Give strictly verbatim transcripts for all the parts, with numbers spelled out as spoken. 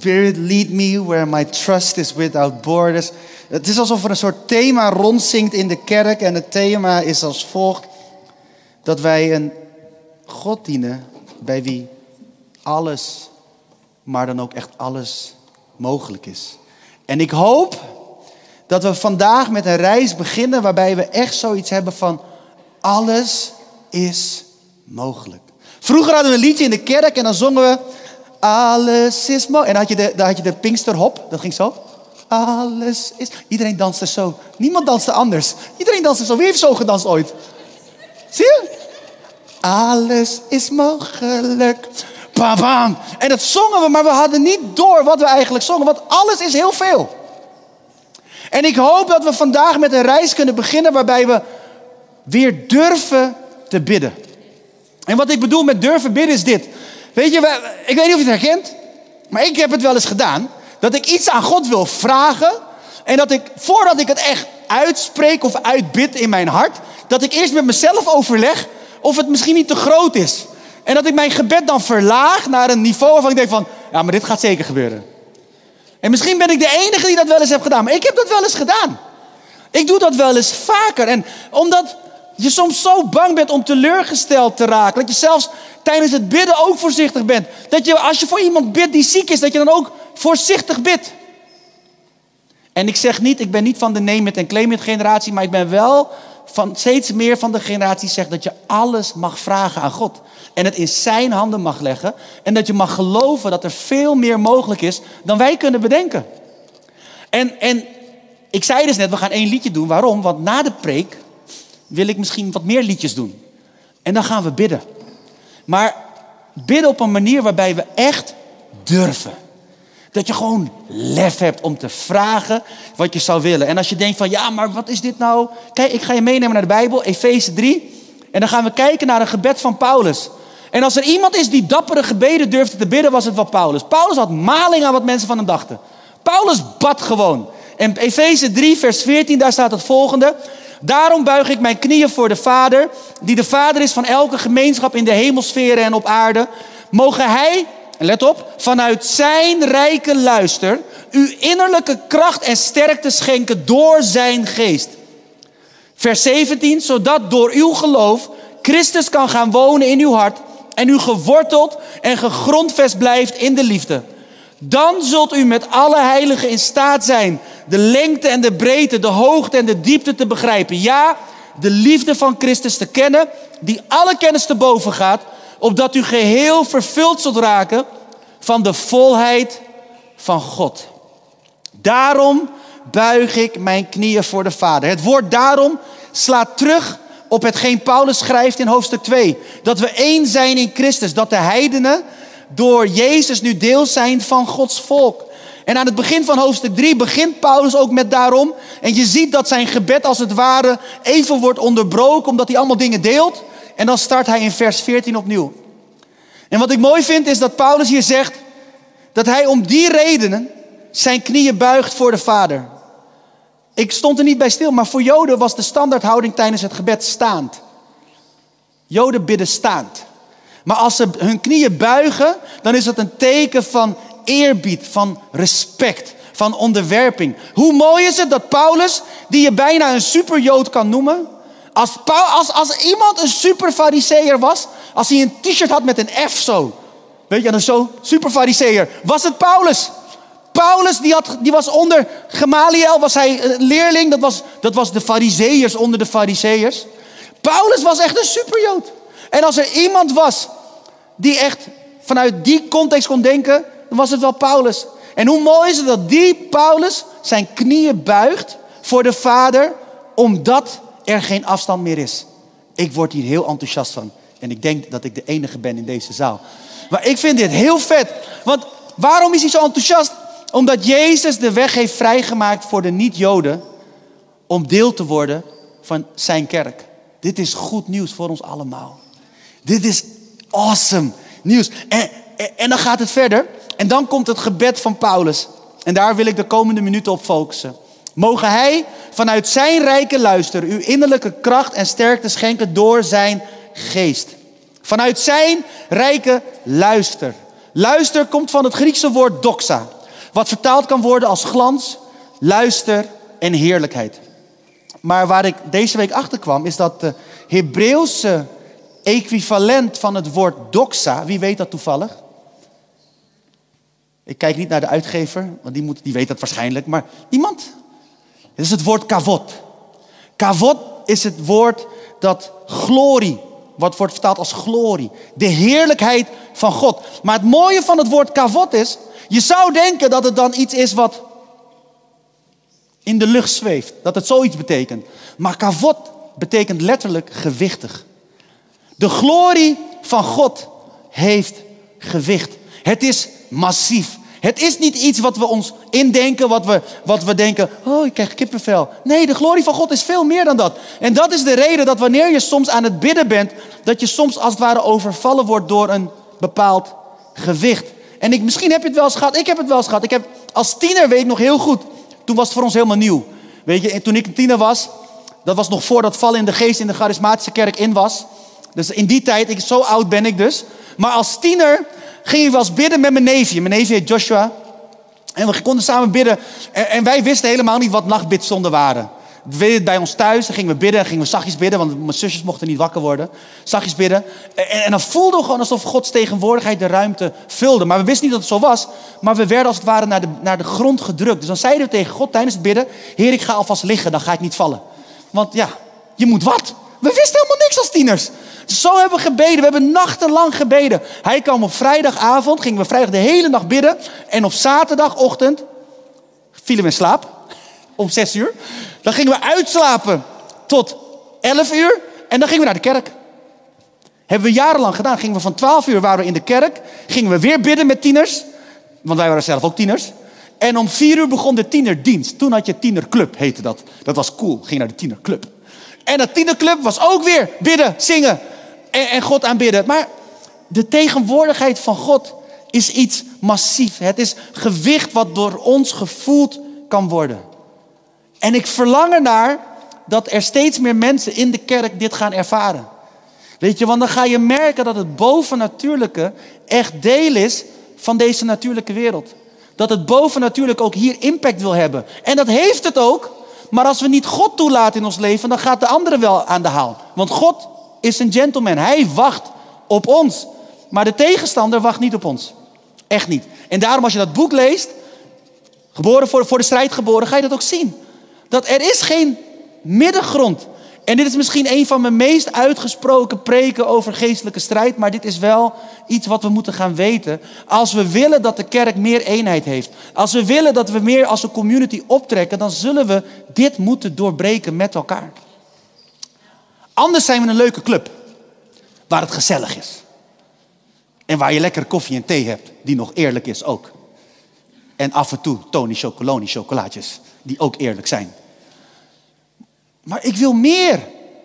Spirit, lead me where my trust is without borders. Het is alsof er een soort thema rondzinkt in de kerk. En het thema is als volgt. Dat wij een God dienen bij wie alles, maar dan ook echt alles mogelijk is. En ik hoop dat we vandaag met een reis beginnen waarbij we echt zoiets hebben van alles is mogelijk. Vroeger hadden we een liedje in de kerk en dan zongen we alles is mogelijk. En dan had je de, dan had je de Pinksterhop, dat ging zo. Alles is... Iedereen danste zo. Niemand danste anders. Iedereen danste zo. Wie heeft zo gedanst ooit? Zie je? Alles is mogelijk. Bam, bam. En dat zongen we, maar we hadden niet door wat we eigenlijk zongen. Want alles is heel veel. En ik hoop dat we vandaag met een reis kunnen beginnen waarbij we weer durven te bidden. En wat ik bedoel met durven bidden is dit. Weet je, ik weet niet of je het herkent, maar ik heb het wel eens gedaan. Dat ik iets aan God wil vragen. En dat ik, voordat ik het echt uitspreek of uitbid in mijn hart, dat ik eerst met mezelf overleg of het misschien niet te groot is. En dat ik mijn gebed dan verlaag naar een niveau waarvan ik denk van, ja, maar dit gaat zeker gebeuren. En misschien ben ik de enige die dat wel eens heb gedaan. Maar ik heb dat wel eens gedaan. Ik doe dat wel eens vaker. En omdat je soms zo bang bent om teleurgesteld te raken. Dat je zelfs tijdens het bidden ook voorzichtig bent. Dat je, als je voor iemand bidt die ziek is, dat je dan ook voorzichtig bidt. En ik zeg niet, ik ben niet van de neem het en claim het generatie. Maar ik ben wel van steeds meer van de generatie die zegt dat je alles mag vragen aan God. En het in zijn handen mag leggen. En dat je mag geloven dat er veel meer mogelijk is dan wij kunnen bedenken. En, en ik zei dus net, we gaan één liedje doen. Waarom? Want na de preek wil ik misschien wat meer liedjes doen. En dan gaan we bidden. Maar bidden op een manier waarbij we echt durven. Dat je gewoon lef hebt om te vragen wat je zou willen. En als je denkt van, ja, maar wat is dit nou? Kijk, ik ga je meenemen naar de Bijbel, Efeze drie. En dan gaan we kijken naar een gebed van Paulus. En als er iemand is die dappere gebeden durfde te bidden, was het wel Paulus. Paulus had maling aan wat mensen van hem dachten. Paulus bad gewoon. En Efeze drie, vers veertien, daar staat het volgende. Daarom buig ik mijn knieën voor de Vader, die de Vader is van elke gemeenschap in de hemelsferen en op aarde. Mogen hij... En let op, vanuit zijn rijke luister u innerlijke kracht en sterkte schenken door zijn geest. Vers zeventien, zodat door uw geloof Christus kan gaan wonen in uw hart en u geworteld en gegrondvest blijft in de liefde. Dan zult u met alle heiligen in staat zijn de lengte en de breedte, de hoogte en de diepte te begrijpen. Ja, de liefde van Christus te kennen, die alle kennis te boven gaat, opdat u geheel vervuld zult raken van de volheid van God. Daarom buig ik mijn knieën voor de Vader. Het woord daarom slaat terug op hetgeen Paulus schrijft in hoofdstuk twee. Dat we één zijn in Christus. Dat de heidenen door Jezus nu deel zijn van Gods volk. En aan het begin van hoofdstuk drie begint Paulus ook met daarom. En je ziet dat zijn gebed als het ware even wordt onderbroken, omdat hij allemaal dingen deelt. En dan start hij in vers veertien opnieuw. En wat ik mooi vind is dat Paulus hier zegt dat hij om die redenen zijn knieën buigt voor de Vader. Ik stond er niet bij stil, maar voor Joden was de standaardhouding tijdens het gebed staand. Joden bidden staand. Maar als ze hun knieën buigen, dan is dat een teken van eerbied, van respect, van onderwerping. Hoe mooi is het dat Paulus, die je bijna een superjood kan noemen... Als, als, als iemand een super fariseer was, als hij een t-shirt had met een F zo. Weet je, dan zo, super fariseer. Was het Paulus? Paulus, die, had, die was onder Gemaliel, was hij een leerling. Dat was, dat was de fariseërs onder de fariseërs. Paulus was echt een superjood. En als er iemand was die echt vanuit die context kon denken, dan was het wel Paulus. En hoe mooi is het dat die Paulus zijn knieën buigt voor de Vader, omdat er geen afstand meer is. Ik word hier heel enthousiast van. En ik denk dat ik de enige ben in deze zaal. Maar ik vind dit heel vet. Want waarom is hij zo enthousiast? Omdat Jezus de weg heeft vrijgemaakt voor de niet-Joden. Om deel te worden van zijn kerk. Dit is goed nieuws voor ons allemaal. Dit is awesome nieuws. En, en, en dan gaat het verder. En dan komt het gebed van Paulus. En daar wil ik de komende minuten op focussen. Mogen hij vanuit zijn rijke luister uw innerlijke kracht en sterkte schenken door zijn geest. Vanuit zijn rijke luister. Luister komt van het Griekse woord doxa, wat vertaald kan worden als glans, luister en heerlijkheid. Maar waar ik deze week achter kwam, is dat de Hebreeuwse equivalent van het woord doxa, wie weet dat toevallig? Ik kijk niet naar de uitgever, want die, moet, die weet dat waarschijnlijk, maar niemand. Het is het woord kavod. Kavod is het woord dat glorie, wat wordt vertaald als glorie. De heerlijkheid van God. Maar het mooie van het woord kavod is, je zou denken dat het dan iets is wat in de lucht zweeft. Dat het zoiets betekent. Maar kavod betekent letterlijk gewichtig. De glorie van God heeft gewicht. Het is massief. Het is niet iets wat we ons indenken, wat we, wat we denken, oh, ik krijg kippenvel. Nee, de glorie van God is veel meer dan dat. En dat is de reden dat wanneer je soms aan het bidden bent, dat je soms als het ware overvallen wordt door een bepaald gewicht. En ik, misschien heb je het wel eens gehad, ik heb het wel eens gehad. Ik heb, als tiener weet ik nog heel goed, toen was het voor ons helemaal nieuw. Weet je, toen ik een tiener was, dat was nog voordat vallen in de geest in de charismatische kerk in was. Dus in die tijd, ik, zo oud ben ik dus. Maar als tiener ging ik wel eens bidden met mijn neefje. Mijn neefje heet Joshua. En we konden samen bidden. En, en wij wisten helemaal niet wat nachtbidstonden waren. We deden het bij ons thuis. Dan gingen we bidden. Dan gingen we zachtjes bidden. Want mijn zusjes mochten niet wakker worden. Zachtjes bidden. En, en dan voelden we gewoon alsof Gods tegenwoordigheid de ruimte vulde. Maar we wisten niet dat het zo was. Maar we werden als het ware naar de, naar de grond gedrukt. Dus dan zeiden we tegen God tijdens het bidden: Heer, ik ga alvast liggen. Dan ga ik niet vallen. Want ja, je moet wat? We wisten helemaal niks als tieners. Zo hebben we gebeden. We hebben nachtenlang gebeden. Hij kwam op vrijdagavond. Gingen we vrijdag de hele nacht bidden. En op zaterdagochtend vielen we in slaap. Om zes uur. Dan gingen we uitslapen tot elf uur. En dan gingen we naar de kerk. Hebben we jarenlang gedaan. Gingen we van twaalf uur waren we in de kerk. Gingen we weer bidden met tieners. Want wij waren zelf ook tieners. En om vier uur begon de tienerdienst. Toen had je tienerclub, heette dat. Dat was cool. Ging naar de tienerclub. En dat tienerclub was ook weer bidden, zingen. En God aanbidden. Maar de tegenwoordigheid van God is iets massief. Het is gewicht wat door ons gevoeld kan worden. En ik verlang ernaar dat er steeds meer mensen in de kerk dit gaan ervaren. Weet je, want dan ga je merken dat het bovennatuurlijke echt deel is van deze natuurlijke wereld. Dat het bovennatuurlijke ook hier impact wil hebben. En dat heeft het ook. Maar als we niet God toelaten in ons leven, dan gaat de andere wel aan de haal. Want God is een gentleman. Hij wacht op ons. Maar de tegenstander wacht niet op ons. Echt niet. En daarom als je dat boek leest, Geboren voor, voor de strijd geboren, ga je dat ook zien. Dat er is geen middengrond. En dit is misschien een van mijn meest uitgesproken preken over geestelijke strijd. Maar dit is wel iets wat we moeten gaan weten. Als we willen dat de kerk meer eenheid heeft. Als we willen dat we meer als een community optrekken. Dan zullen we dit moeten doorbreken met elkaar. Anders zijn we een leuke club. Waar het gezellig is. En waar je lekker koffie en thee hebt. Die nog eerlijk is ook. En af en toe Tony Chocoloni chocolaatjes. Die ook eerlijk zijn. Maar ik wil meer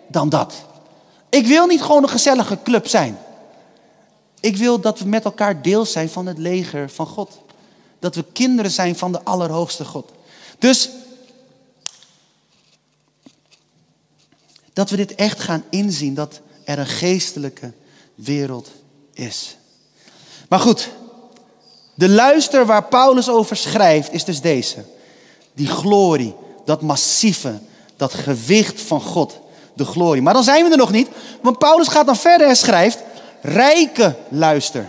dan dat. Ik wil niet gewoon een gezellige club zijn. Ik wil dat we met elkaar deel zijn van het leger van God. Dat we kinderen zijn van de Allerhoogste God. Dus dat we dit echt gaan inzien, dat er een geestelijke wereld is. Maar goed, de luister waar Paulus over schrijft is dus deze. Die glorie, dat massieve, dat gewicht van God, de glorie. Maar dan zijn we er nog niet, want Paulus gaat dan verder en schrijft: rijke luister.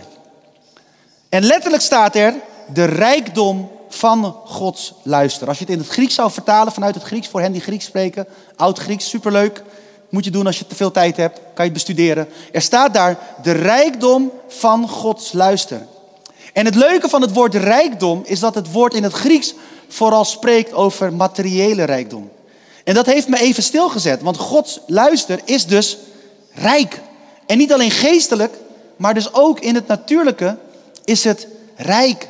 En letterlijk staat er de rijkdom van Gods luister. Als je het in het Grieks zou vertalen, vanuit het Grieks, voor hen die Grieks spreken, Oud-Grieks, superleuk. Moet je doen als je te veel tijd hebt, kan je het bestuderen. Er staat daar de rijkdom van Gods luister. En het leuke van het woord rijkdom is dat het woord in het Grieks vooral spreekt over materiële rijkdom. En dat heeft me even stilgezet, want Gods luister is dus rijk. En niet alleen geestelijk, maar dus ook in het natuurlijke is het rijk.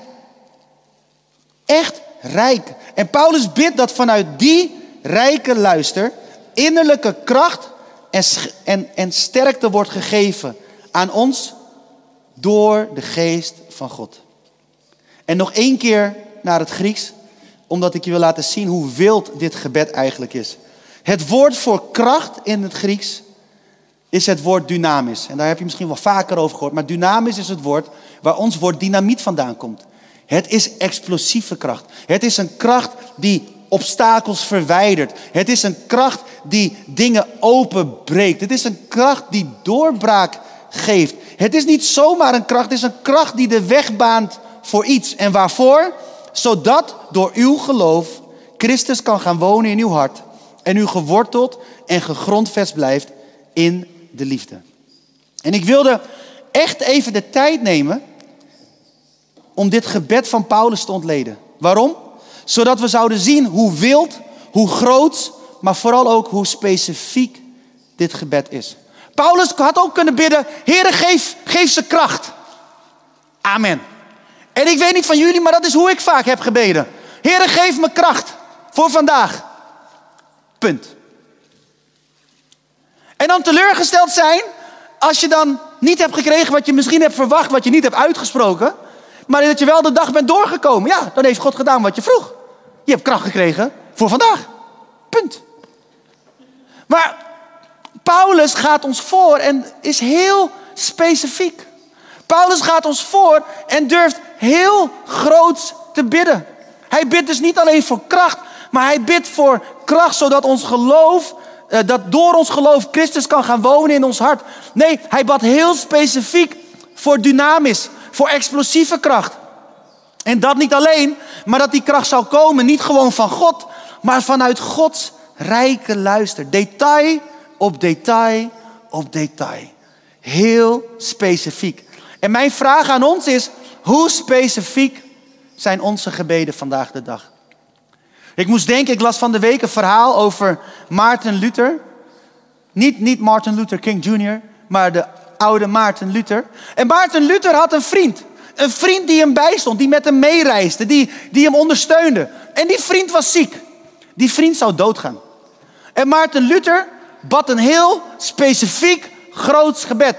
Echt rijk. En Paulus bidt dat vanuit die rijke luister innerlijke kracht en, en, en sterkte wordt gegeven aan ons door de geest van God. En nog één keer naar het Grieks, omdat ik je wil laten zien hoe wild dit gebed eigenlijk is. Het woord voor kracht in het Grieks is het woord dynamisch. En daar heb je misschien wel vaker over gehoord. Maar dynamisch is het woord waar ons woord dynamiet vandaan komt. Het is explosieve kracht. Het is een kracht die obstakels verwijdert. Het is een kracht die dingen openbreekt. Het is een kracht die doorbraak geeft. Het is niet zomaar een kracht. Het is een kracht die de weg baant voor iets. En waarvoor? Zodat door uw geloof Christus kan gaan wonen in uw hart. En u geworteld en gegrondvest blijft in de liefde. En ik wilde echt even de tijd nemen om dit gebed van Paulus te ontleden. Waarom? Zodat we zouden zien hoe wild, hoe groot, maar vooral ook hoe specifiek dit gebed is. Paulus had ook kunnen bidden: Heere, geef, geef ze kracht. Amen. En ik weet niet van jullie, maar dat is hoe ik vaak heb gebeden. Heere, geef me kracht voor vandaag. Punt. En dan teleurgesteld zijn als je dan niet hebt gekregen wat je misschien hebt verwacht, wat je niet hebt uitgesproken, maar dat je wel de dag bent doorgekomen. Ja, dan heeft God gedaan wat je vroeg. Je hebt kracht gekregen voor vandaag. Punt. Maar Paulus gaat ons voor en is heel specifiek. Paulus gaat ons voor en durft heel groot te bidden. Hij bidt dus niet alleen voor kracht, maar hij bidt voor kracht zodat ons geloof, eh, dat door ons geloof Christus kan gaan wonen in ons hart. Nee, hij bad heel specifiek voor dynamis, voor explosieve kracht. En dat niet alleen, maar dat die kracht zou komen niet gewoon van God, maar vanuit Gods rijke luister. Detail op detail op detail. Heel specifiek. En mijn vraag aan ons is: hoe specifiek zijn onze gebeden vandaag de dag? Ik moest denken, ik las van de week een verhaal over Maarten Luther. Niet, niet Maarten Luther King junior, maar de oude Maarten Luther. En Maarten Luther had een vriend. Een vriend die hem bijstond, die met hem meereisde, die, die hem ondersteunde. En die vriend was ziek. Die vriend zou doodgaan. En Maarten Luther bad een heel specifiek groots gebed.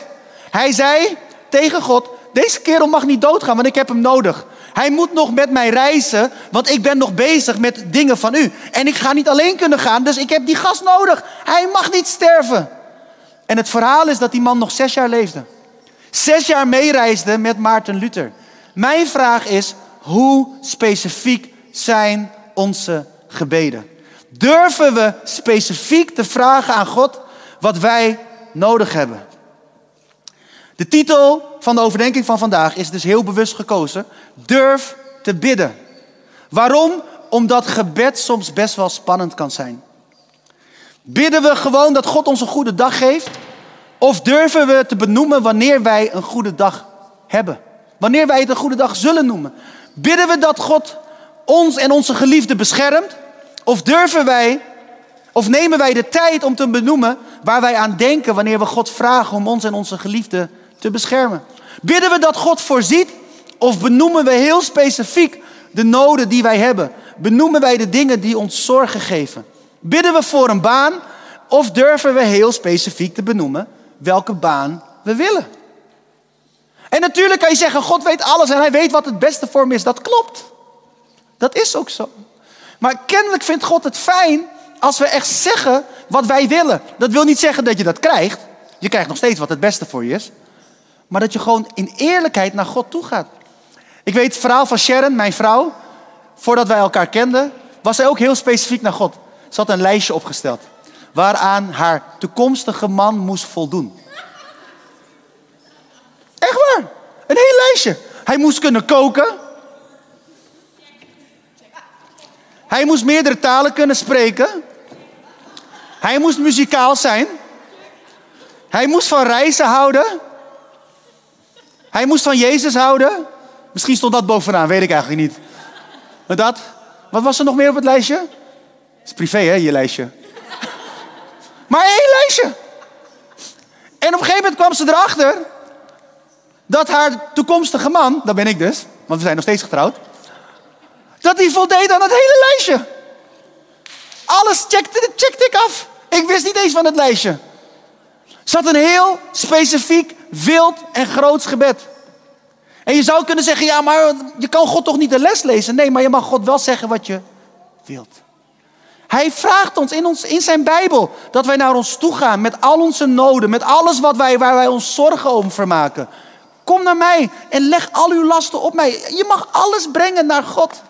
Hij zei tegen God: deze kerel mag niet doodgaan, want ik heb hem nodig. Hij moet nog met mij reizen, want ik ben nog bezig met dingen van u. En ik ga niet alleen kunnen gaan, dus ik heb die gast nodig. Hij mag niet sterven. En het verhaal is dat die man nog zes jaar leefde. Zes jaar meereisde met Maarten Luther. Mijn vraag is: hoe specifiek zijn onze gebeden? Durven we specifiek te vragen aan God wat wij nodig hebben? De titel van de overdenking van vandaag is dus heel bewust gekozen: durf te bidden. Waarom? Omdat gebed soms best wel spannend kan zijn. Bidden we gewoon dat God ons een goede dag geeft? Of durven we te benoemen wanneer wij een goede dag hebben? Wanneer wij het een goede dag zullen noemen? Bidden we dat God ons en onze geliefden beschermt? Of durven wij, of nemen wij de tijd om te benoemen waar wij aan denken wanneer we God vragen om ons en onze geliefden te beschermen? Bidden we dat God voorziet? Of benoemen we heel specifiek de noden die wij hebben? Benoemen wij de dingen die ons zorgen geven? Bidden we voor een baan? Of durven we heel specifiek te benoemen welke baan we willen? En natuurlijk kan je zeggen: God weet alles en hij weet wat het beste voor me is. Dat klopt. Dat is ook zo. Maar kennelijk vindt God het fijn als we echt zeggen wat wij willen. Dat wil niet zeggen dat je dat krijgt. Je krijgt nog steeds wat het beste voor je is. Maar dat je gewoon in eerlijkheid naar God toe gaat. Ik weet het verhaal van Sharon, mijn vrouw. Voordat wij elkaar kenden, was zij ook heel specifiek naar God. Ze had een lijstje opgesteld waaraan haar toekomstige man moest voldoen. Echt waar. Een heel lijstje. Hij moest kunnen koken. Hij moest meerdere talen kunnen spreken. Hij moest muzikaal zijn. Hij moest van reizen houden. Hij moest van Jezus houden. Misschien stond dat bovenaan, weet ik eigenlijk niet. Maar dat, wat was er nog meer op het lijstje? Het is privé, hè, je lijstje. Maar één lijstje. En op een gegeven moment kwam ze erachter dat haar toekomstige man, dat ben ik dus, want we zijn nog steeds getrouwd, dat hij voldeed aan dat hele lijstje. Alles checkte, checkte ik af. Ik wist niet eens van het lijstje. Ze had een heel specifiek, wild en groots gebed. En je zou kunnen zeggen: ja, maar je kan God toch niet de les lezen? Nee, maar je mag God wel zeggen wat je wilt. Hij vraagt ons in, ons in zijn Bijbel dat wij naar ons toe gaan met al onze noden, met alles wat wij, waar wij ons zorgen om vermaken. Kom naar mij en leg al uw lasten op mij. Je mag alles brengen naar God.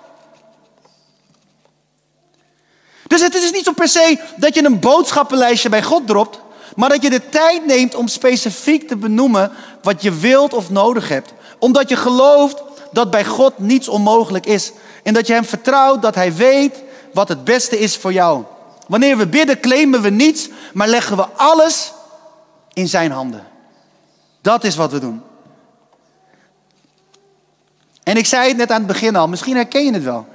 Dus het is niet zo per se dat je een boodschappenlijstje bij God dropt, maar dat je de tijd neemt om specifiek te benoemen wat je wilt of nodig hebt. Omdat je gelooft dat bij God niets onmogelijk is. En dat je hem vertrouwt dat hij weet wat het beste is voor jou. Wanneer we bidden, claimen we niets, maar leggen we alles in zijn handen. Dat is wat we doen. En ik zei het net aan het begin al, misschien herken je het wel.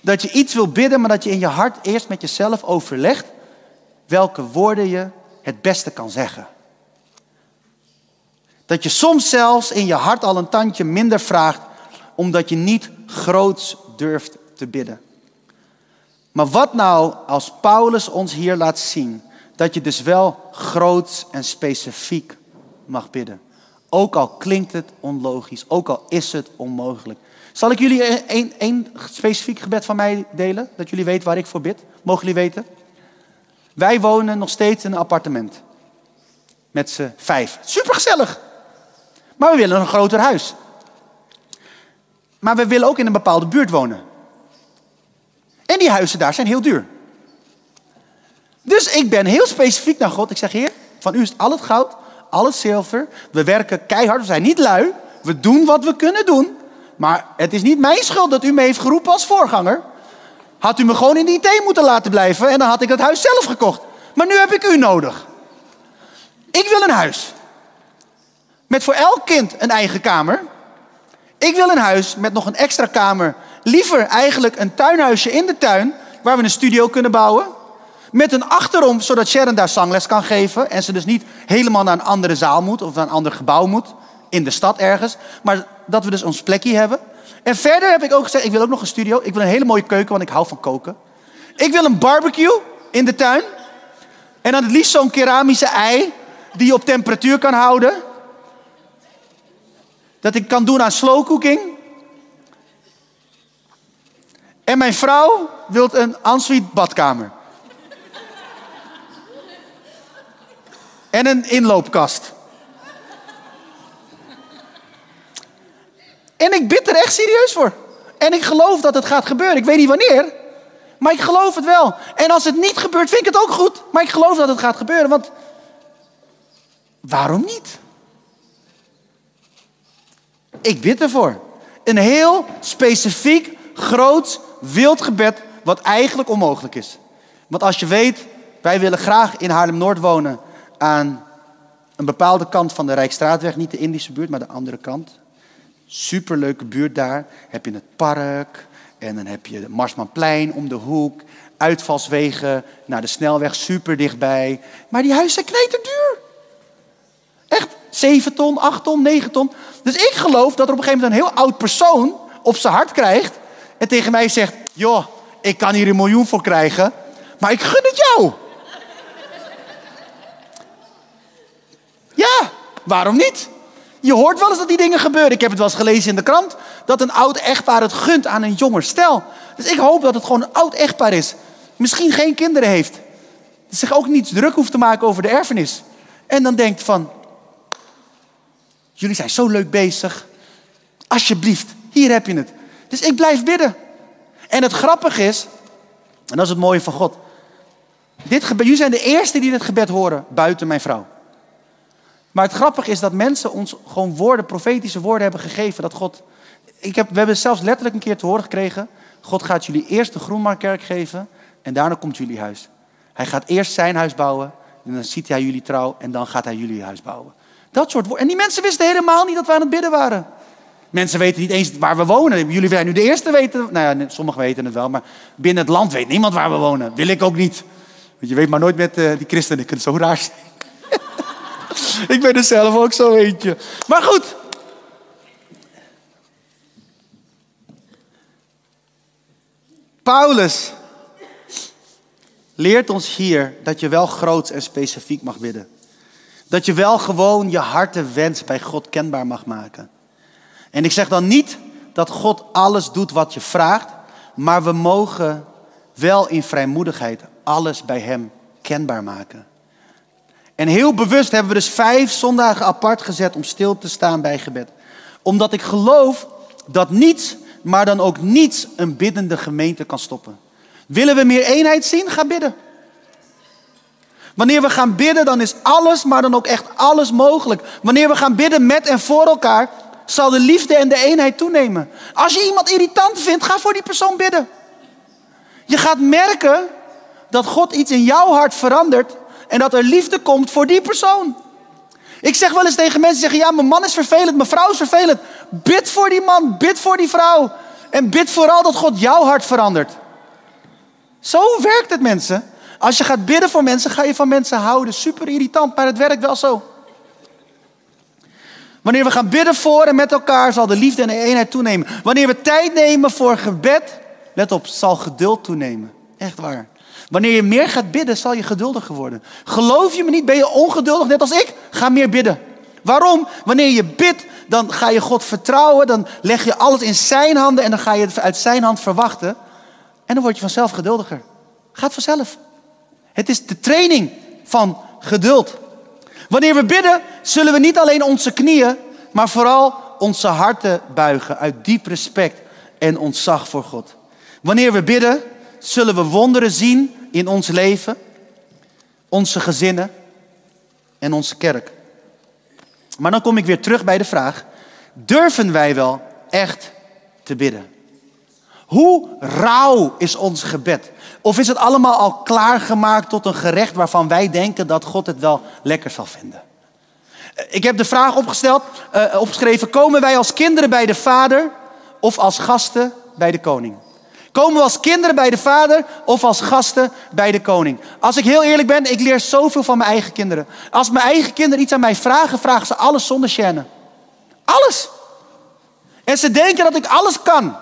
Dat je iets wil bidden, maar dat je in je hart eerst met jezelf overlegt welke woorden je het beste kan zeggen. Dat je soms zelfs in je hart al een tandje minder vraagt, omdat je niet groots durft te bidden. Maar wat nou als Paulus ons hier laat zien dat je dus wel groots en specifiek mag bidden. Ook al klinkt het onlogisch, ook al is het onmogelijk. Zal ik jullie één specifiek gebed van mij delen? Dat jullie weten waar ik voor bid. Mogen jullie weten? Wij wonen nog steeds in een appartement. Met z'n vijf. Supergezellig. Maar we willen een groter huis. Maar we willen ook in een bepaalde buurt wonen. En die huizen daar zijn heel duur. Dus ik ben heel specifiek naar God. Ik zeg, Heer, van u is al het goud, al het zilver. We werken keihard, we zijn niet lui. We doen wat we kunnen doen. Maar het is niet mijn schuld dat u me heeft geroepen als voorganger. Had u me gewoon in de I T moeten laten blijven en dan had ik dat huis zelf gekocht. Maar nu heb ik u nodig. Ik wil een huis. Met voor elk kind een eigen kamer. Ik wil een huis met nog een extra kamer. Liever eigenlijk een tuinhuisje in de tuin waar we een studio kunnen bouwen. Met een achterom, zodat Sharon daar zangles kan geven. En ze dus niet helemaal naar een andere zaal moet of naar een ander gebouw moet. In de stad ergens. Maar dat we dus ons plekje hebben. En verder heb ik ook gezegd, ik wil ook nog een studio. Ik wil een hele mooie keuken, want ik hou van koken. Ik wil een barbecue in de tuin. En dan het liefst zo'n keramische ei die je op temperatuur kan houden. Dat ik kan doen aan slowcooking. En mijn vrouw wil een ensuite badkamer. En een inloopkast. En ik bid er echt serieus voor. En ik geloof dat het gaat gebeuren. Ik weet niet wanneer, maar ik geloof het wel. En als het niet gebeurt, vind ik het ook goed. Maar ik geloof dat het gaat gebeuren, want waarom niet? Ik bid ervoor. Een heel specifiek, groots, wild gebed, wat eigenlijk onmogelijk is. Want als je weet, wij willen graag in Haarlem Noord wonen aan een bepaalde kant van de Rijksstraatweg. Niet de Indische buurt, maar de andere kant. Superleuke buurt daar. Heb je het park en dan heb je de Marsmanplein om de hoek. Uitvalswegen naar de snelweg, super dichtbij. Maar die huizen zijn knijterduur. Echt zeven ton, acht ton, negen ton. Dus ik geloof dat er op een gegeven moment een heel oud persoon op zijn hart krijgt. En tegen mij zegt, joh, ik kan hier een miljoen voor krijgen. Maar ik gun het jou. Ja, waarom niet? Je hoort wel eens dat die dingen gebeuren. Ik heb het wel eens gelezen in de krant. Dat een oud echtpaar het gunt aan een jonger stel. Dus ik hoop dat het gewoon een oud echtpaar is. Misschien geen kinderen heeft. Dus zich ook niet druk hoeft te maken over de erfenis. En dan denkt van, jullie zijn zo leuk bezig. Alsjeblieft, hier heb je het. Dus ik blijf bidden. En het grappige is, en dat is het mooie van God. Dit gebed, jullie zijn de eerste die dit gebed horen, buiten mijn vrouw. Maar het grappige is dat mensen ons gewoon woorden, profetische woorden hebben gegeven. Dat God, ik heb, we hebben zelfs letterlijk een keer te horen gekregen. God gaat jullie eerst de Groenmarktkerk geven en daarna komt jullie huis. Hij gaat eerst zijn huis bouwen en dan ziet hij jullie trouw en dan gaat hij jullie huis bouwen. Dat soort woorden. En die mensen wisten helemaal niet dat we aan het bidden waren. Mensen weten niet eens waar we wonen. Jullie zijn nu de eerste weten. Nou ja, sommigen weten het wel, maar binnen het land weet niemand waar we wonen. Wil ik ook niet. Want je weet maar nooit met uh, die christenen. Ik kan zo raar zijn. Ik ben er zelf ook zo eentje. Maar goed. Paulus leert ons hier dat je wel groots en specifiek mag bidden. Dat je wel gewoon je hartenwens bij God kenbaar mag maken. En ik zeg dan niet dat God alles doet wat je vraagt. Maar we mogen wel in vrijmoedigheid alles bij hem kenbaar maken. En heel bewust hebben we dus vijf zondagen apart gezet om stil te staan bij gebed. Omdat ik geloof dat niets, maar dan ook niets, een biddende gemeente kan stoppen. Willen we meer eenheid zien? Ga bidden. Wanneer we gaan bidden, dan is alles, maar dan ook echt alles mogelijk. Wanneer we gaan bidden met en voor elkaar, zal de liefde en de eenheid toenemen. Als je iemand irritant vindt, ga voor die persoon bidden. Je gaat merken dat God iets in jouw hart verandert en dat er liefde komt voor die persoon. Ik zeg wel eens tegen mensen die zeggen, ja, mijn man is vervelend, mijn vrouw is vervelend. Bid voor die man, bid voor die vrouw. En bid vooral dat God jouw hart verandert. Zo werkt het, mensen. Als je gaat bidden voor mensen, ga je van mensen houden. Super irritant, maar het werkt wel zo. Wanneer we gaan bidden voor en met elkaar, zal de liefde en de eenheid toenemen. Wanneer we tijd nemen voor gebed, let op, zal geduld toenemen. Echt waar. Wanneer je meer gaat bidden, zal je geduldiger worden. Geloof je me niet, ben je ongeduldig, net als ik? Ga meer bidden. Waarom? Wanneer je bidt, dan ga je God vertrouwen. Dan leg je alles in zijn handen en dan ga je het uit zijn hand verwachten. En dan word je vanzelf geduldiger. Gaat vanzelf. Het is de training van geduld. Wanneer we bidden, zullen we niet alleen onze knieën, maar vooral onze harten buigen. Uit diep respect en ontzag voor God. Wanneer we bidden, zullen we wonderen zien in ons leven, onze gezinnen en onze kerk. Maar dan kom ik weer terug bij de vraag, durven wij wel echt te bidden? Hoe rauw is ons gebed? Of is het allemaal al klaargemaakt tot een gerecht waarvan wij denken dat God het wel lekker zal vinden? Ik heb de vraag opgesteld, uh, opgeschreven, komen wij als kinderen bij de Vader of als gasten bij de koning? Komen we als kinderen bij de Vader of als gasten bij de koning? Als ik heel eerlijk ben, ik leer zoveel van mijn eigen kinderen. Als mijn eigen kinderen iets aan mij vragen, vragen ze alles zonder gêne. Alles. En ze denken dat ik alles kan.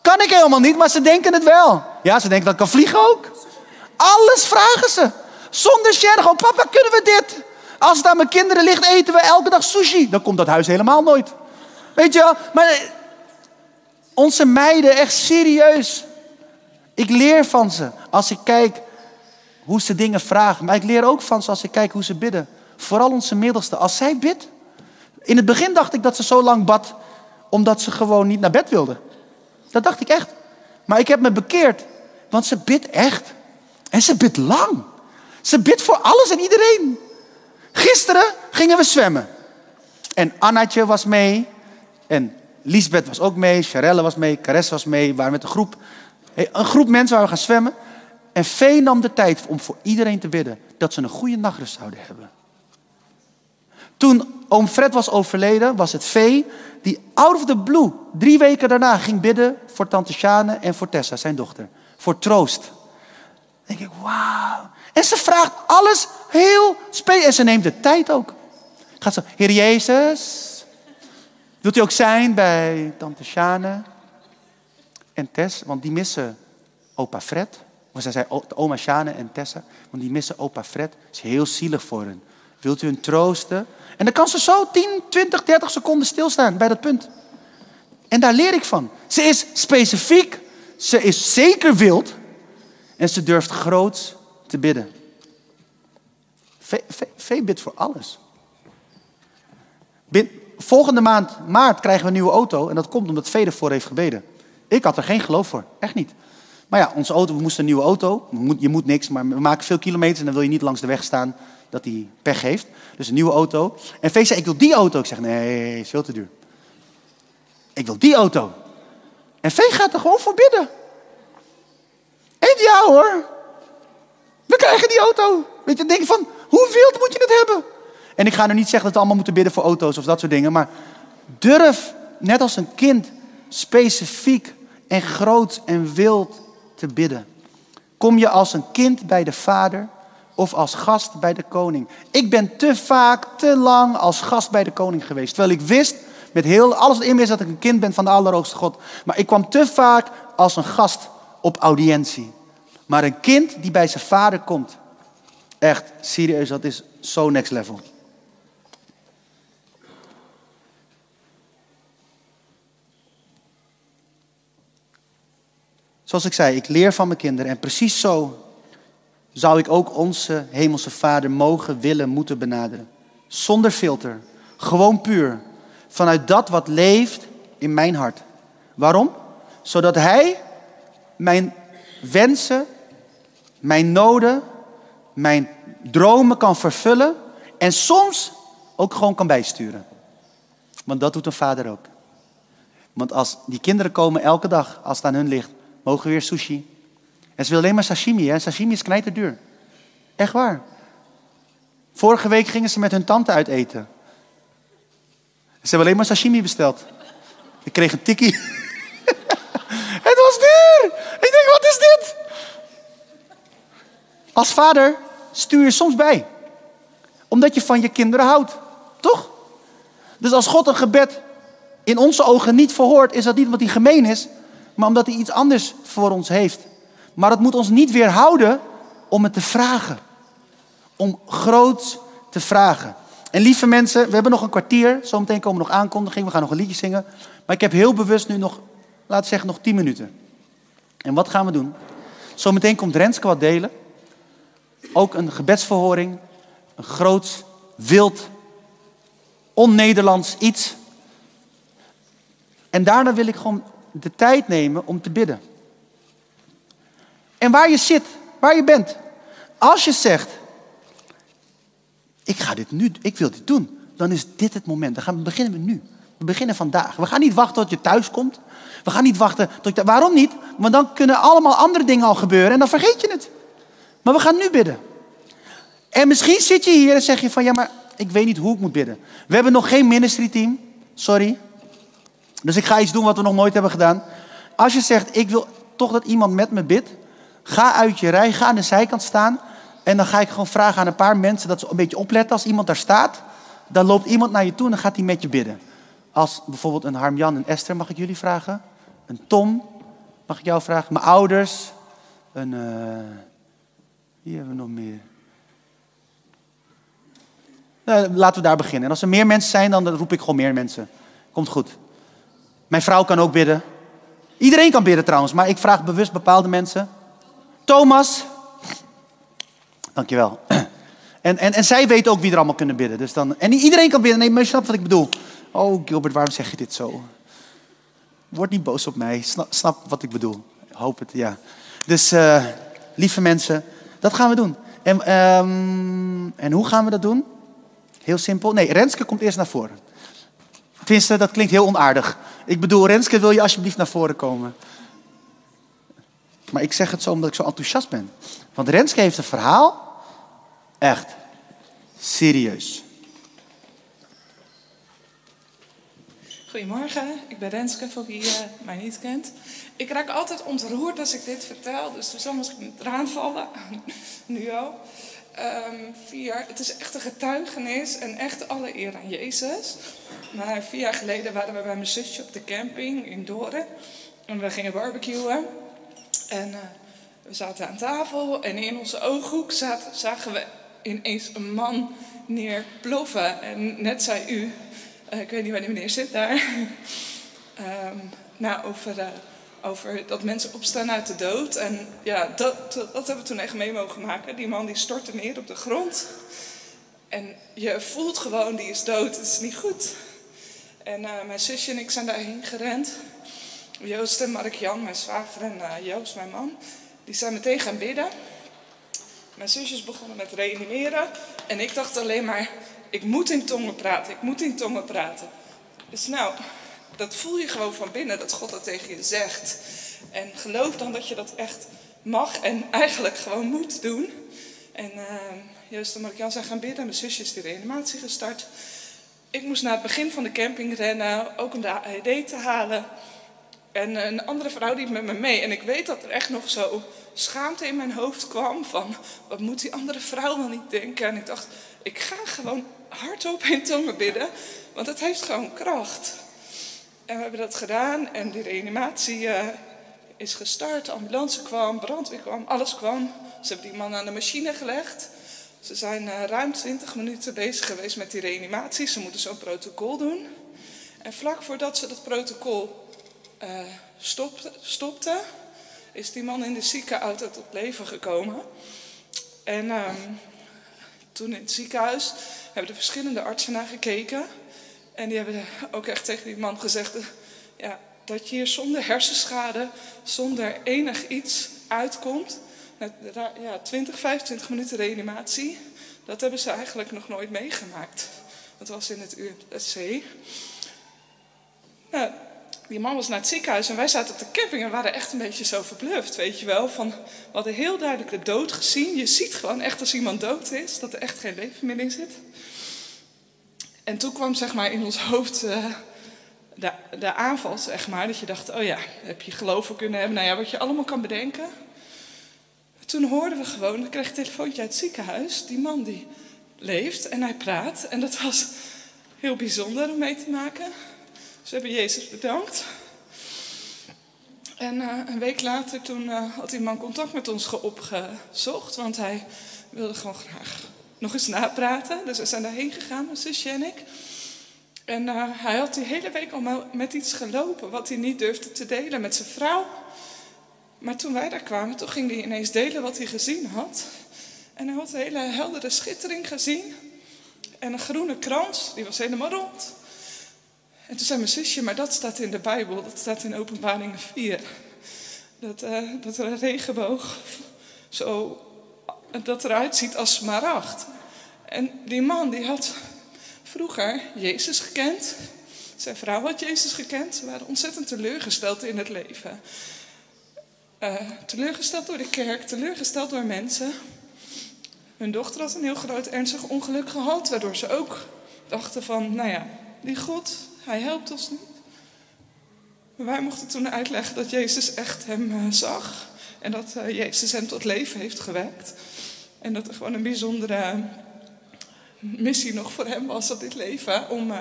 Kan ik helemaal niet, maar ze denken het wel. Ja, ze denken dat ik kan vliegen ook. Alles vragen ze. Zonder gêne. Gewoon, papa, kunnen we dit? Als het aan mijn kinderen ligt, eten we elke dag sushi. Dan komt dat huis helemaal nooit. Weet je wel? Maar... onze meiden, echt serieus. Ik leer van ze als ik kijk hoe ze dingen vragen. Maar ik leer ook van ze als ik kijk hoe ze bidden. Vooral onze middelste. Als zij bidt. In het begin dacht ik dat ze zo lang bad omdat ze gewoon niet naar bed wilde. Dat dacht ik echt. Maar ik heb me bekeerd. Want ze bidt echt. En ze bidt lang. Ze bidt voor alles en iedereen. Gisteren gingen we zwemmen. En Annatje was mee. En Lisbeth was ook mee, Sharelle was mee, Kares was mee. We waren met een groep, een groep mensen waar we gaan zwemmen. En Vee nam de tijd om voor iedereen te bidden dat ze een goede nachtrust zouden hebben. Toen oom Fred was overleden, was het Vee die out of the blue drie weken daarna ging bidden voor tante Sjane en voor Tessa, zijn dochter. Voor troost. Dan denk ik, wauw. En ze vraagt alles heel specifiek. En ze neemt de tijd ook. Gaat zo, Heer Jezus... wilt u ook zijn bij tante Sjane en Tess? Want die missen opa Fred. Maar zij zei oma Sjane en Tessa. Want die missen opa Fred. Dat is heel zielig voor hen. Wilt u hen troosten? En dan kan ze zo tien, twintig, dertig seconden stilstaan bij dat punt. En daar leer ik van. Ze is specifiek. Ze is zeker wild. En ze durft groots te bidden. Vee, vee, vee bidt voor alles. Bid. Volgende maand, maart, krijgen we een nieuwe auto. En dat komt omdat Vee ervoor heeft gebeden. Ik had er geen geloof voor. Echt niet. Maar ja, onze auto, we moesten een nieuwe auto. Je moet niks, maar we maken veel kilometers. En dan wil je niet langs de weg staan dat hij pech heeft. Dus een nieuwe auto. En Vee zei, ik wil die auto. Ik zeg, nee, is veel te duur. Ik wil die auto. En Vee gaat er gewoon voor bidden. En ja hoor. We krijgen die auto. Weet je, dan denk je van, hoe wild moet je het hebben? En ik ga nu niet zeggen dat we allemaal moeten bidden voor auto's of dat soort dingen. Maar durf, net als een kind, specifiek en groot en wild te bidden. Kom je als een kind bij de Vader of als gast bij de koning? Ik ben te vaak, te lang als gast bij de koning geweest. Terwijl ik wist, met heel alles wat in me is, dat ik een kind ben van de Allerhoogste God. Maar ik kwam te vaak als een gast op audiëntie. Maar een kind die bij zijn Vader komt. Echt, serieus, dat is zo next level. Zoals ik zei, ik leer van mijn kinderen. En precies zo zou ik ook onze hemelse Vader mogen, willen, moeten benaderen. Zonder filter. Gewoon puur. Vanuit dat wat leeft in mijn hart. Waarom? Zodat Hij mijn wensen, mijn noden, mijn dromen kan vervullen. En soms ook gewoon kan bijsturen. Want dat doet een vader ook. Want als die kinderen komen elke dag, als het aan hun ligt, mogen we weer sushi. En ze willen alleen maar sashimi. Hè? Sashimi is knijterduur. Echt waar. Vorige week gingen ze met hun tante uit eten. Ze hebben alleen maar sashimi besteld. Ik kreeg een tikkie. Het was duur. Ik denk, wat is dit? Als vader stuur je soms bij. Omdat je van je kinderen houdt. Toch? Dus als God een gebed in onze ogen niet verhoort, is dat niet omdat hij gemeen is, maar omdat hij iets anders voor ons heeft. Maar dat moet ons niet weerhouden om het te vragen. Om groots te vragen. En lieve mensen, we hebben nog een kwartier. Zometeen komen we nog aankondiging. We gaan nog een liedje zingen. Maar ik heb heel bewust nu nog, laten we zeggen, nog tien minuten. En wat gaan we doen? Zometeen komt Renske wat delen. Ook een gebedsverhoring. Een groots, wild, on-Nederlands iets. En daarna wil ik gewoon de tijd nemen om te bidden. En waar je zit, waar je bent. Als je zegt, ik ga dit nu, ik wil dit doen. Dan is dit het moment. Dan gaan we beginnen we nu. We beginnen vandaag. We gaan niet wachten tot je thuis komt. We gaan niet wachten tot je... Waarom niet? Want dan kunnen allemaal andere dingen al gebeuren. En dan vergeet je het. Maar we gaan nu bidden. En misschien zit je hier en zeg je van, ja, maar ik weet niet hoe ik moet bidden. We hebben nog geen ministry team. Sorry. Dus ik ga iets doen wat we nog nooit hebben gedaan. Als je zegt, ik wil toch dat iemand met me bidt. Ga uit je rij, ga aan de zijkant staan. En dan ga ik gewoon vragen aan een paar mensen dat ze een beetje opletten. Als iemand daar staat, dan loopt iemand naar je toe en dan gaat hij met je bidden. Als bijvoorbeeld een Harmjan en Esther, mag ik jullie vragen? Een Tom, mag ik jou vragen? Mijn ouders. Een, uh, hier hebben we nog meer. Nou, laten we daar beginnen. En als er meer mensen zijn, dan roep ik gewoon meer mensen. Komt goed. Mijn vrouw kan ook bidden. Iedereen kan bidden trouwens, maar ik vraag bewust bepaalde mensen. Thomas. Dankjewel. En, en, en zij weet ook wie er allemaal kunnen bidden. Dus dan, en iedereen kan bidden. Nee, maar je snapt wat ik bedoel. Oh Gilbert, waarom zeg je dit zo? Word niet boos op mij. Snap, snap wat ik bedoel. Ik hoop het, ja. Dus uh, lieve mensen, dat gaan we doen. En, um, en hoe gaan we dat doen? Heel simpel. Nee, Renske komt eerst naar voren. Tenminste, dat klinkt heel onaardig. Ik bedoel, Renske, wil je alsjeblieft naar voren komen? Maar ik zeg het zo omdat ik zo enthousiast ben. Want Renske heeft een verhaal. Echt. Serieus. Goedemorgen, ik ben Renske, voor wie uh, mij niet kent. Ik raak altijd ontroerd als ik dit vertel. Dus soms moet ik een traan vallen. Nu al. Um, vier jaar, het is echt een getuigenis en echt alle eer aan Jezus. Maar vier jaar geleden waren we bij mijn zusje op de camping in Doren. En we gingen barbecuen. En uh, we zaten aan tafel en in onze ooghoek zaten, zagen we ineens een man neerploffen. En net zei u, uh, ik weet niet waar die meneer zit daar, um, nou, over, uh, over dat mensen opstaan uit de dood. En ja, dat, dat, dat hebben we toen echt mee mogen maken. Die man die stortte neer op de grond. En je voelt gewoon, die is dood, het is niet goed. En uh, mijn zusje en ik zijn daarheen gerend. Joost en Mark-Jan, mijn zwager, en uh, Joost, mijn man, die zijn meteen gaan bidden. Mijn zusjes begonnen met reanimeren. En ik dacht alleen maar, ik moet in tongen praten, ik moet in tongen praten. Dus nou, dat voel je gewoon van binnen, dat God dat tegen je zegt. En geloof dan dat je dat echt mag en eigenlijk gewoon moet doen. En uh, Joost en Mark-Jan zijn gaan bidden, mijn zusje is die reanimatie gestart. Ik moest naar het begin van de camping rennen, ook om de A E D te halen. En een andere vrouw liep met me mee. En ik weet dat er echt nog zo schaamte in mijn hoofd kwam. Van, wat moet die andere vrouw wel niet denken? En ik dacht, ik ga gewoon hardop in tongen bidden. Want het heeft gewoon kracht. En we hebben dat gedaan. En die reanimatie uh, is gestart. De ambulance kwam, brandweer kwam, alles kwam. Ze hebben die man aan de machine gelegd. Ze zijn uh, ruim twintig minuten bezig geweest met die reanimatie. Ze moeten zo'n protocol doen. En vlak voordat ze dat protocol... Uh, stopte, stopte is die man in de ziekenauto tot leven gekomen. En um, toen in het ziekenhuis hebben de verschillende artsen naar gekeken. En die hebben ook echt tegen die man gezegd, ja, dat je hier zonder hersenschade, zonder enig iets uitkomt. Ja, twintig, vijfentwintig minuten reanimatie, dat hebben ze eigenlijk nog nooit meegemaakt. Dat was in het U M C. Nou, die man was naar het ziekenhuis en wij zaten op de camping en waren echt een beetje zo verbluft, weet je wel. Van, we hadden heel duidelijk de dood gezien. Je ziet gewoon echt als iemand dood is, dat er echt geen leven meer in zit. En toen kwam zeg maar in ons hoofd uh, de, de aanval, zeg maar, dat je dacht, oh ja, heb je geloven kunnen hebben. Nou ja, wat je allemaal kan bedenken. Toen hoorden we gewoon, dan kreeg ik een telefoontje uit het ziekenhuis. Die man die leeft en hij praat. En dat was heel bijzonder om mee te maken. Dus we hebben Jezus bedankt. En uh, een week later toen uh, had die man contact met ons opgezocht. Want hij wilde gewoon graag nog eens napraten. Dus we zijn daarheen gegaan, mijn zusje en ik. En uh, hij had die hele week al met iets gelopen wat hij niet durfde te delen met zijn vrouw. Maar toen wij daar kwamen, toen ging hij ineens delen wat hij gezien had. En hij had een hele heldere schittering gezien. En een groene krans, die was helemaal rond. En toen zei mijn zusje, maar dat staat in de Bijbel, dat staat in Openbaring vier. Dat, uh, dat er een regenboog zo, dat eruit ziet als smaragd. En die man die had vroeger Jezus gekend. Zijn vrouw had Jezus gekend. Ze waren ontzettend teleurgesteld in het leven. Uh, teleurgesteld door de kerk, teleurgesteld door mensen. Hun dochter had een heel groot ernstig ongeluk gehad, waardoor ze ook dachten van, nou ja, die God, hij helpt ons niet. Maar wij mochten toen uitleggen dat Jezus echt hem uh, zag en dat uh, Jezus hem tot leven heeft gewekt. En dat er gewoon een bijzondere uh, missie nog voor hem was op dit leven, om uh,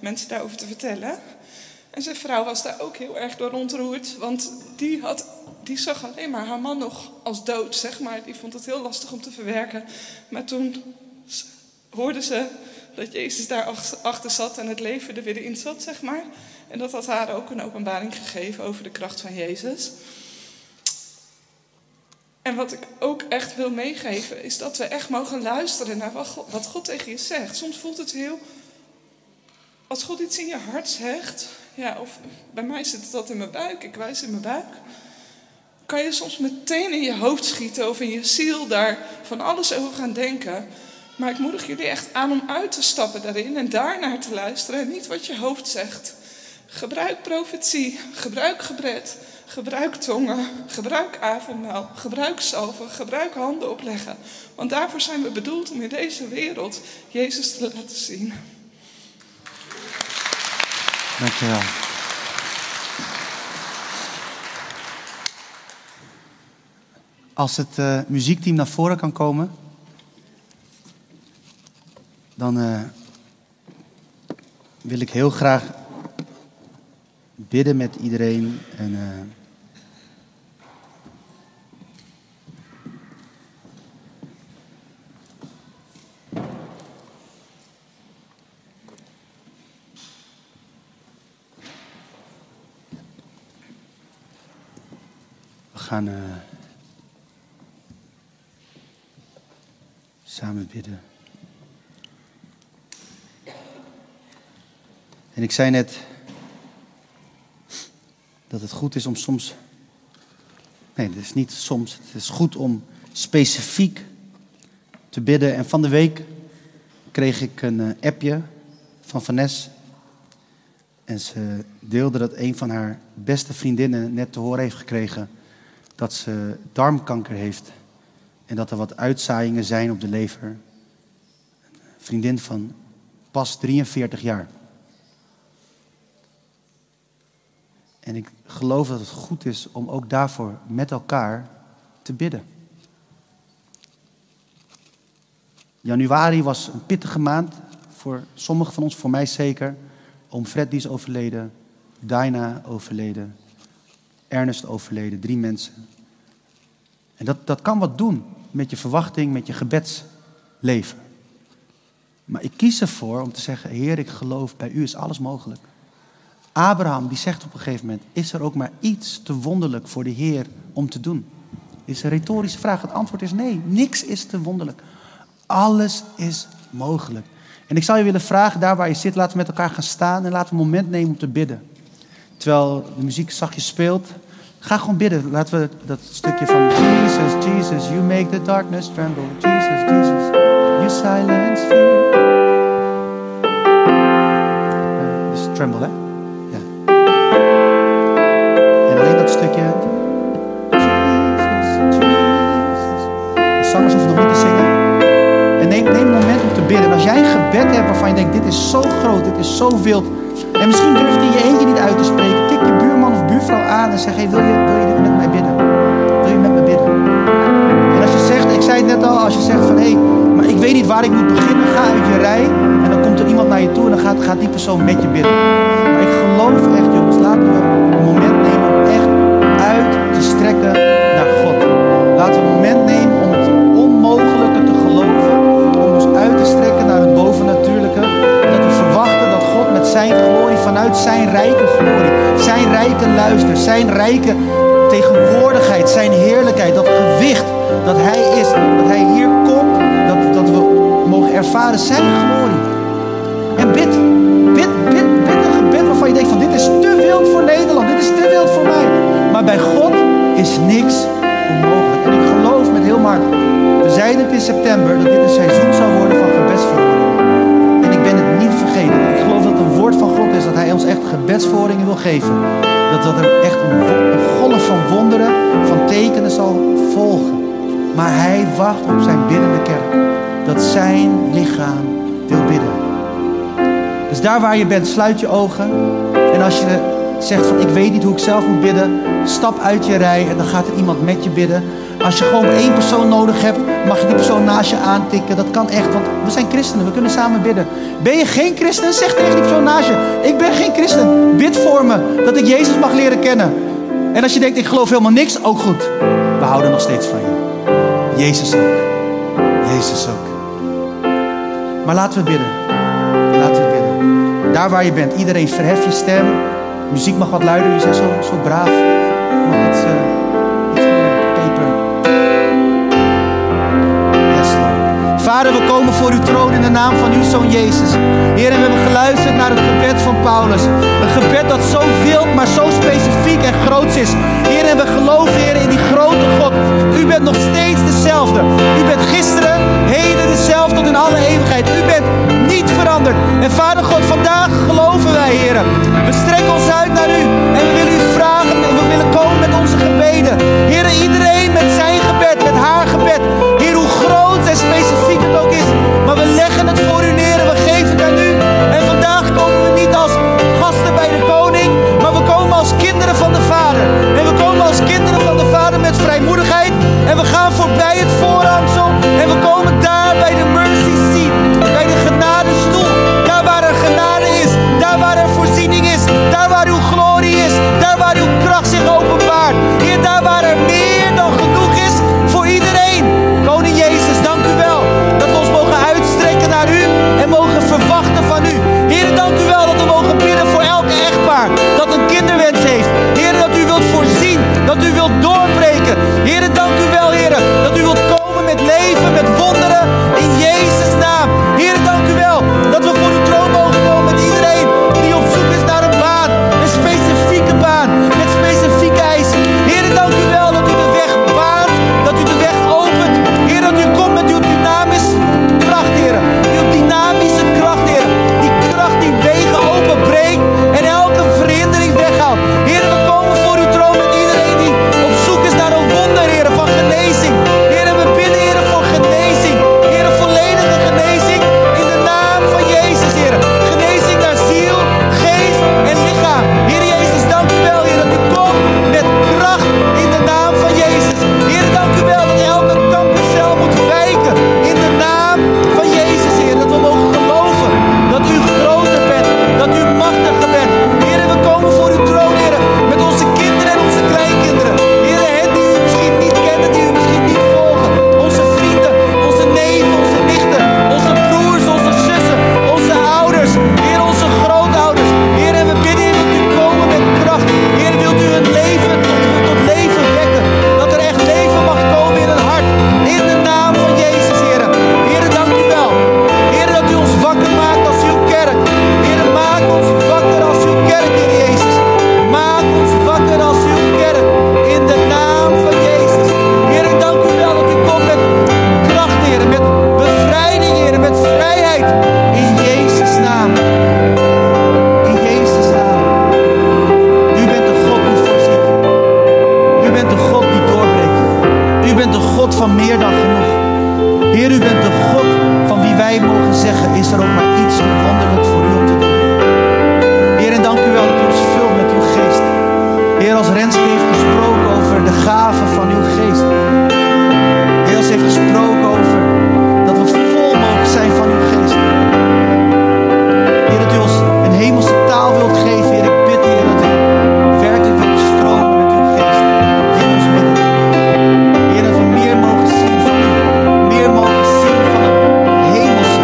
mensen daarover te vertellen. En zijn vrouw was daar ook heel erg door ontroerd, want die had... Die zag alleen maar haar man nog als dood, zeg maar. Die vond het heel lastig om te verwerken. Maar toen hoorde ze dat Jezus daar achter zat en het leven er weer in zat, zeg maar. En dat had haar ook een openbaring gegeven over de kracht van Jezus. En wat ik ook echt wil meegeven, is dat we echt mogen luisteren naar wat God, wat God tegen je zegt. Soms voelt het heel... Als God iets in je hart zegt... Ja, of bij mij zit dat in mijn buik, ik wijs in mijn buik... Kan je soms meteen in je hoofd schieten of in je ziel daar van alles over gaan denken. Maar ik moedig jullie echt aan om uit te stappen daarin en daarnaar te luisteren en niet wat je hoofd zegt. Gebruik profetie, gebruik gebed, gebruik tongen, gebruik avondmaal, gebruik zalven, gebruik handen opleggen. Want daarvoor zijn we bedoeld om in deze wereld Jezus te laten zien. Dankjewel. Als het uh, muziekteam naar voren kan komen, dan uh, wil ik heel graag bidden met iedereen. En, uh, we gaan... Uh, Samen bidden. En ik zei net dat het goed is om soms... Nee, dat is niet soms. Het is goed om specifiek te bidden. En van de week kreeg ik een appje van Vanessa. En ze deelde dat een van haar beste vriendinnen net te horen heeft gekregen... dat ze darmkanker heeft... En dat er wat uitzaaiingen zijn op de lever. Een vriendin van pas drieënveertig jaar. En ik geloof dat het goed is om ook daarvoor met elkaar te bidden. Januari was een pittige maand voor sommigen van ons, voor mij zeker. Oom Fred die is overleden, Dina overleden, Ernest overleden, drie mensen. En dat, dat kan wat doen met je verwachting, met je gebedsleven. Maar ik kies ervoor om te zeggen, Heer, ik geloof, bij u is alles mogelijk. Abraham, die zegt op een gegeven moment, is er ook maar iets te wonderlijk voor de Heer om te doen? Dit is een retorische vraag. Het antwoord is nee. Niks is te wonderlijk. Alles is mogelijk. En ik zou je willen vragen, daar waar je zit, laten we met elkaar gaan staan en laten we een moment nemen om te bidden. Terwijl de muziek zachtjes speelt. Ga gewoon bidden. Laten we dat stukje van Jesus, Jesus, you make the darkness tremble. Jesus, Jesus, you silence fear. Uh, dus tremble, hè? Ja. En alleen dat stukje. Jesus, Jesus. De zangers hoeven nog niet te zingen. En neem, neem een moment om te bidden. En als jij een gebed hebt waarvan je denkt, dit is zo groot, dit is zo wild. En misschien durft hij je eentje niet uit te spreken. Tik je buurman of buurvrouw aan en zeg, hey, wil, je, wil je dit met mij bidden? Wil je met me bidden? En als je zegt, ik zei het net al, als je zegt van, hé, hey, maar ik weet niet waar ik moet beginnen. Ga uit je rij en dan komt er iemand naar je toe en dan gaat, gaat die persoon met je bidden. Maar ik geloof echt, jongens, laten we een moment nemen om echt uit te strekken naar God. Laten we een moment nemen om het onmogelijke te geloven. Om ons uit te strekken naar het bovennatuurlijke. En dat we verwachten dat God met zijn glorie, vanuit zijn rijke glorie, zijn rijke luister, zijn rijke tegenwoordigheid, zijn heerlijkheid, dat gewicht dat hij is, dat hij hier komt, dat, dat we mogen ervaren zijn glorie. En bid, bid, bid, bid een gebed waarvan je denkt van, dit is te wild voor Nederland, dit is te wild voor mij. Maar bij God is niks onmogelijk. En ik geloof met heel mijn hart, we zeiden het in september, dat dit een seizoen zou worden van gebedsverhoring. En ik ben het niet vergeten. Ik geloof dat het een woord van God is, dat hij ons echt gebedsverhoringen wil geven. Dat dat er echt een, een golf van wonderen, van tekenen zal volgen. Maar hij wacht op zijn biddende kerk. Dat zijn lichaam wil bidden. Dus daar waar je bent, sluit je ogen. En als je zegt van, ik weet niet hoe ik zelf moet bidden, stap uit je rij en dan gaat er iemand met je bidden. Als je gewoon één persoon nodig hebt, mag je die persoon naast je aantikken. Dat kan echt, want we zijn christenen, we kunnen samen bidden. Ben je geen christen? Zeg tegen die persoon naast je, ik ben geen christen. Bid voor me, dat ik Jezus mag leren kennen. En als je denkt, ik geloof helemaal niks, ook goed. We houden nog steeds van je. Jezus ook. Jezus ook. Maar laten we bidden. Laten we bidden. Daar waar je bent, iedereen verhef je stem. De muziek mag wat luider, jullie zijn zo, zo braaf. Mag iets... Uh... Vader, we komen voor uw troon in de naam van uw Zoon Jezus. Heer, en we hebben geluisterd naar het gebed van Paulus. Een gebed dat zo wild, maar zo specifiek en groots is. Heer, en we geloven, Heer, in die grote God. U bent nog steeds dezelfde. U bent gisteren, heden dezelfde tot in alle eeuwigheid. U bent niet veranderd. En Vader God, vandaag geloven wij, Heer. We strekken ons uit naar u. En we willen u vragen. En we willen komen met onze gebeden. Heer, iedereen met zijn gebed, met haar gebed. Heer, hoe groot en specifiek het ook is. Maar we leggen het voor u neer en we geven het aan u. En vandaag komen we niet als gasten bij de koning. Maar we komen als kinderen van de Vader. En we komen als kinderen van de Vader met vrijmoedigheid. En we gaan voorbij het voorhangsel. En we komen daar bij de mercy seat. Bij de genadestoel. Daar waar er genade is. Daar waar er voorziening is. Daar waar uw glorie is. Daar waar uw kracht zich openbaart. Heer, daar waar er meer dan genoeg is voor iedereen. Koning Jezus, dank u wel dat we ons mogen uitstrekken naar u en mogen verwachten van u. Heer, dank u wel dat we mogen bidden voor elk echtpaar dat een kinderwens heeft. Heer, dat u wilt voorzien, dat u wilt doorbreken. Heer, dank u wel, Heer, dat u wilt komen met leven, met wonderen in Jezus' naam. Heer, dank u wel dat we voor uw troon mogen komen met iedereen die op zoek is naar een baan, een specifieke baan, met specifieke eisen. Heer, dank u wel dat u de weg baant, dat u de weg opent. Heer, dat u komt met uw dynamische kracht, Heer. Uw dynamische kracht, Heer. Die kracht die wegen openbreekt en elke verhindering weghaalt. Heer, we komen voor uw troon met iedereen die op zoek is naar een wonder, Heer, van genezing. Heer, we bidden, Heer, voor genezing. Heer, volledige genezing. bent de God die doorbreekt. U bent de God van meer dan genoeg. Heer, u bent de God van wie wij mogen zeggen, is er ook maar iets wonderlijk voor u om te doen. Heer, en dank u wel dat u ons vult met uw geest. Heer, als Renske heeft gesproken over de gaven van uw geest. Heer, als heeft gesproken over dat we vol mogen zijn van uw geest. Heer, dat u ons een hemelse taal wilt geven. Heer, ik bid, Heer, dat u werkelijk wilt stromen met uw geest. In ons midden. Heer, dat we meer mogen zien van u. Meer mogen zien van het hemelse.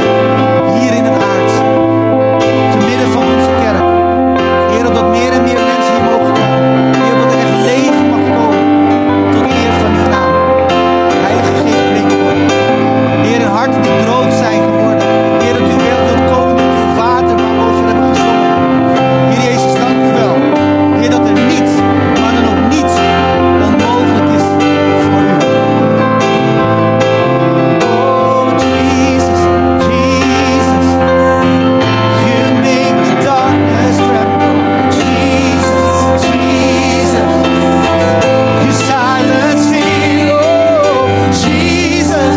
Hier in het aardse. Te midden van onze kerk. Heer, dat meer en meer mensen hier mogen komen. Heer, dat er echt leven mag komen. Tot de eer van uw naam. Heilige Geest, breng door. Heer, een hart die droog zijn geworden. Heer, dat u wel wilt komen met uw water waarover hebben gezongen. Heer Jezus, dank u wel. Heer, dat er niets, maar dan ook niets, dan mogelijk is voor u. Oh, Jesus, Jesus, you make the darkness tremble. Jesus, Jesus, you silence fear. Oh, Jesus, Jesus,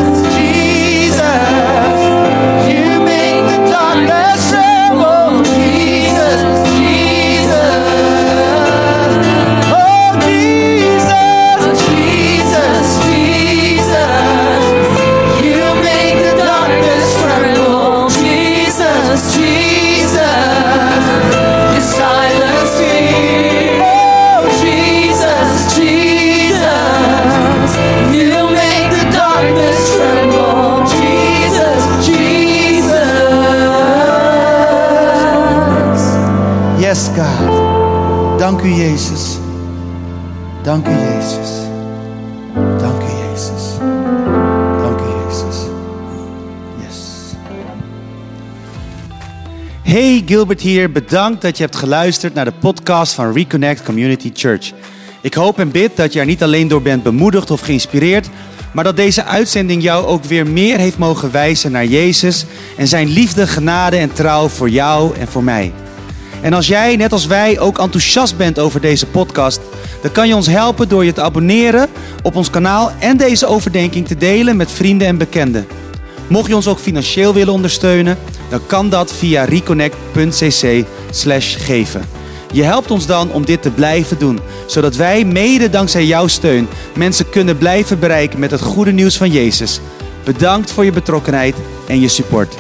you make the darkness tremble. Jesus, Jesus, oh, Jesus, Jesus, Jesus. You make the darkness tremble, Jesus, Jesus. You silence fear, oh Jesus, Jesus. You make the darkness tremble, Jesus, Jesus. Yes, God. Dank u, Jezus. Dank u, Jezus. Dank u, Jezus. Dank u, Jezus. Yes. Hey, Gilbert hier. Bedankt dat je hebt geluisterd naar de podcast van Reconnect Community Church. Ik hoop en bid dat je er niet alleen door bent bemoedigd of geïnspireerd, maar dat deze uitzending jou ook weer meer heeft mogen wijzen naar Jezus en zijn liefde, genade en trouw voor jou en voor mij. En als jij, net als wij, ook enthousiast bent over deze podcast, dan kan je ons helpen door je te abonneren op ons kanaal en deze overdenking te delen met vrienden en bekenden. Mocht je ons ook financieel willen ondersteunen, dan kan dat via reconnect.cc slash geven. Je helpt ons dan om dit te blijven doen, zodat wij mede dankzij jouw steun mensen kunnen blijven bereiken met het goede nieuws van Jezus. Bedankt voor je betrokkenheid en je support.